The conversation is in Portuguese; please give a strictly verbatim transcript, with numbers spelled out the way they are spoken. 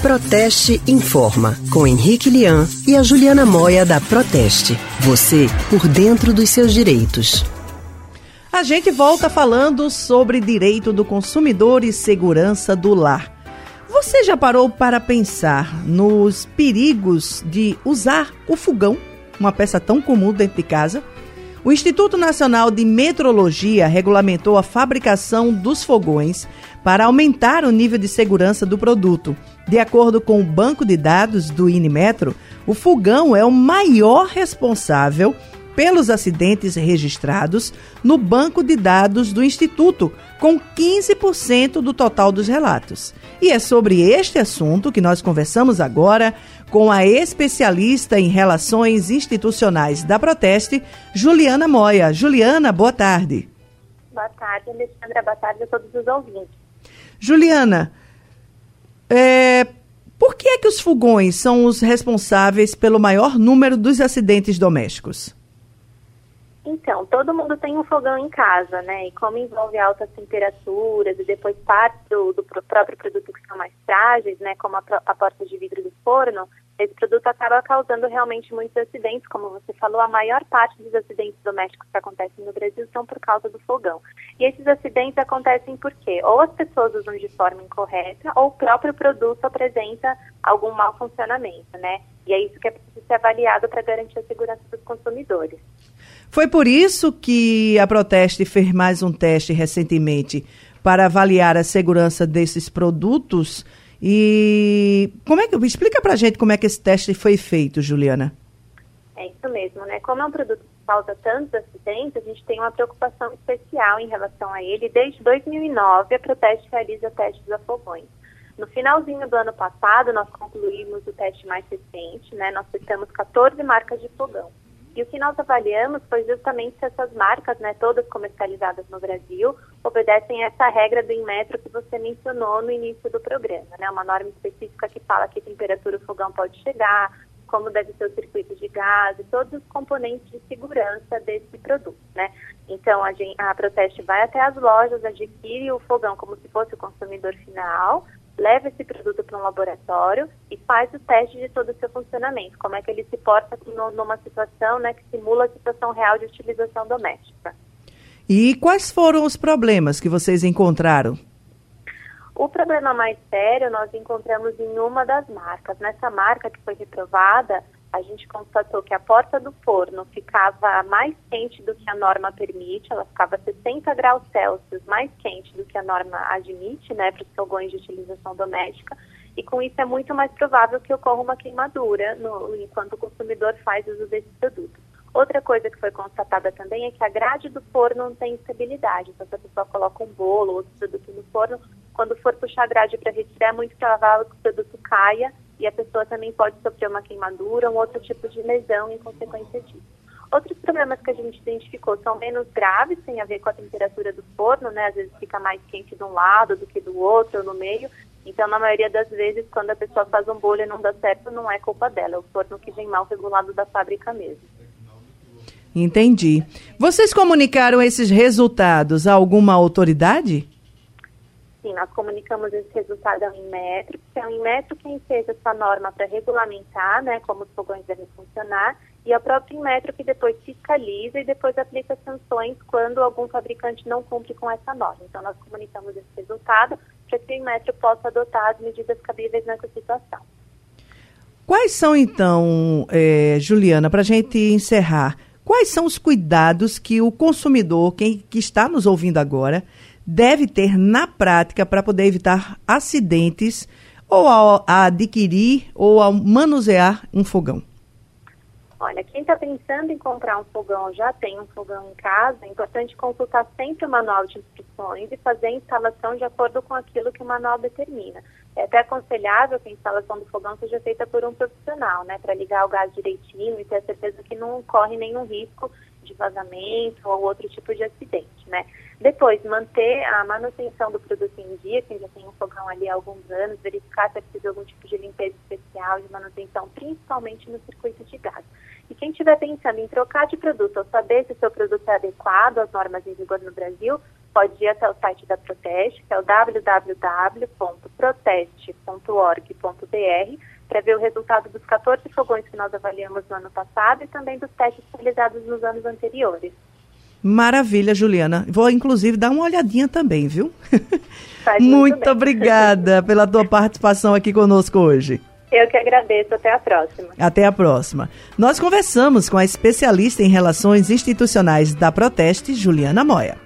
Proteste Informa, com Henrique Lian e a Juliana Moia da Proteste. Você por dentro dos seus direitos. A gente volta falando sobre direito do consumidor e segurança do lar. Você já parou para pensar nos perigos de usar o fogão, uma peça tão comum dentro de casa? O Instituto Nacional de Metrologia regulamentou a fabricação dos fogões para aumentar o nível de segurança do produto. De acordo com o banco de dados do Inmetro, o fogão é o maior responsável pelos acidentes registrados no banco de dados do Instituto, com quinze por cento do total dos relatos. E é sobre este assunto que nós conversamos agora com a especialista em relações institucionais da Proteste, Juliana Moia. Juliana, boa tarde. Boa tarde, Alexandra. Boa tarde a todos os ouvintes. Juliana, é, por que é que os fogões são os responsáveis pelo maior número dos acidentes domésticos? Então, todo mundo tem um fogão em casa, né? E como envolve altas temperaturas e depois parte do, do próprio produto que são mais frágeis, né? Como a, a porta de vidro do forno, esse produto acaba causando realmente muitos acidentes. Como você falou, a maior parte dos acidentes domésticos que acontecem no Brasil são por causa do fogão. E esses acidentes acontecem por quê? Ou as pessoas usam de forma incorreta, ou o próprio produto apresenta algum mau funcionamento, né? E é isso que é preciso ser avaliado para garantir a segurança dos consumidores. Foi por isso que a Proteste fez mais um teste recentemente para avaliar a segurança desses produtos. E como é que, explica para a gente como é que esse teste foi feito, Juliana. É isso mesmo, né? Como é um produto que causa tantos acidentes, a gente tem uma preocupação especial em relação a ele. Desde dois mil e nove, a Proteste realiza testes a fogões. No finalzinho do ano passado, nós concluímos o teste mais recente, né? Nós testamos quatorze marcas de fogão. E o que nós avaliamos foi justamente se essas marcas, né, todas comercializadas no Brasil, obedecem a essa regra do Inmetro que você mencionou no início do programa, né? Uma norma específica que fala que temperatura o fogão pode chegar, como deve ser o circuito de gás e todos os componentes de segurança desse produto, né? Então, a, gente, a Proteste vai até as lojas, adquire o fogão como se fosse o consumidor final, leva esse produto para um laboratório e faz o teste de todo o seu funcionamento, como é que ele se porta numa situação, né, que simula a situação real de utilização doméstica. E quais foram os problemas que vocês encontraram? O problema mais sério nós encontramos em uma das marcas. Nessa marca que foi reprovada, a gente constatou que a porta do forno ficava mais quente do que a norma permite, ela ficava sessenta graus Celsius mais quente do que a norma admite, né, para os fogões de utilização doméstica, e com isso é muito mais provável que ocorra uma queimadura no, enquanto o consumidor faz uso desse produto. Outra coisa que foi constatada também é que a grade do forno não tem estabilidade, então se a pessoa coloca um bolo ou outro produto no forno, quando for puxar a grade para retirar, é muito provável que o produto caia, e a pessoa também pode sofrer uma queimadura, um outro tipo de lesão em consequência disso. Outros problemas que a gente identificou são menos graves, tem a ver com a temperatura do forno, né? Às vezes fica mais quente de um lado do que do outro, ou no meio. Então, na maioria das vezes, quando a pessoa faz um bolo e não dá certo, não é culpa dela. É o forno que vem mal regulado da fábrica mesmo. Entendi. Vocês comunicaram esses resultados a alguma autoridade? Sim, nós comunicamos esse resultado ao Inmetro, que é o Inmetro quem fez essa norma para regulamentar, né, como os fogões devem funcionar, e é o próprio Inmetro que depois fiscaliza e depois aplica sanções quando algum fabricante não cumpre com essa norma. Então, nós comunicamos esse resultado para que o Inmetro possa adotar as medidas cabíveis nessa situação. Quais são, então, eh, Juliana, para a gente encerrar, quais são os cuidados que o consumidor, quem que está nos ouvindo agora, deve ter na prática para poder evitar acidentes ou ao, a adquirir ou ao manusear um fogão? Olha, quem está pensando em comprar um fogão, já tem um fogão em casa, é importante consultar sempre o manual de instruções e fazer a instalação de acordo com aquilo que o manual determina. É até aconselhável que a instalação do fogão seja feita por um profissional, né, para ligar o gás direitinho e ter a certeza que não corre nenhum risco de vazamento ou outro tipo de acidente, né? Depois, manter a manutenção do produto em dia, quem já tem um fogão ali há alguns anos, verificar se é preciso algum tipo de limpeza especial, de manutenção, principalmente no circuito de gás. E quem estiver pensando em trocar de produto ou saber se o seu produto é adequado às normas em vigor no Brasil, pode ir até o site da Proteste, que é o w w w ponto proteste ponto org ponto b r, para ver o resultado dos quatorze fogões que nós avaliamos no ano passado e também dos testes realizados nos anos anteriores. Maravilha, Juliana. Vou, inclusive, dar uma olhadinha também, viu? Muito obrigada pela tua participação aqui conosco hoje. Eu que agradeço. Até a próxima. Até a próxima. Nós conversamos com a especialista em relações institucionais da Proteste, Juliana Moia.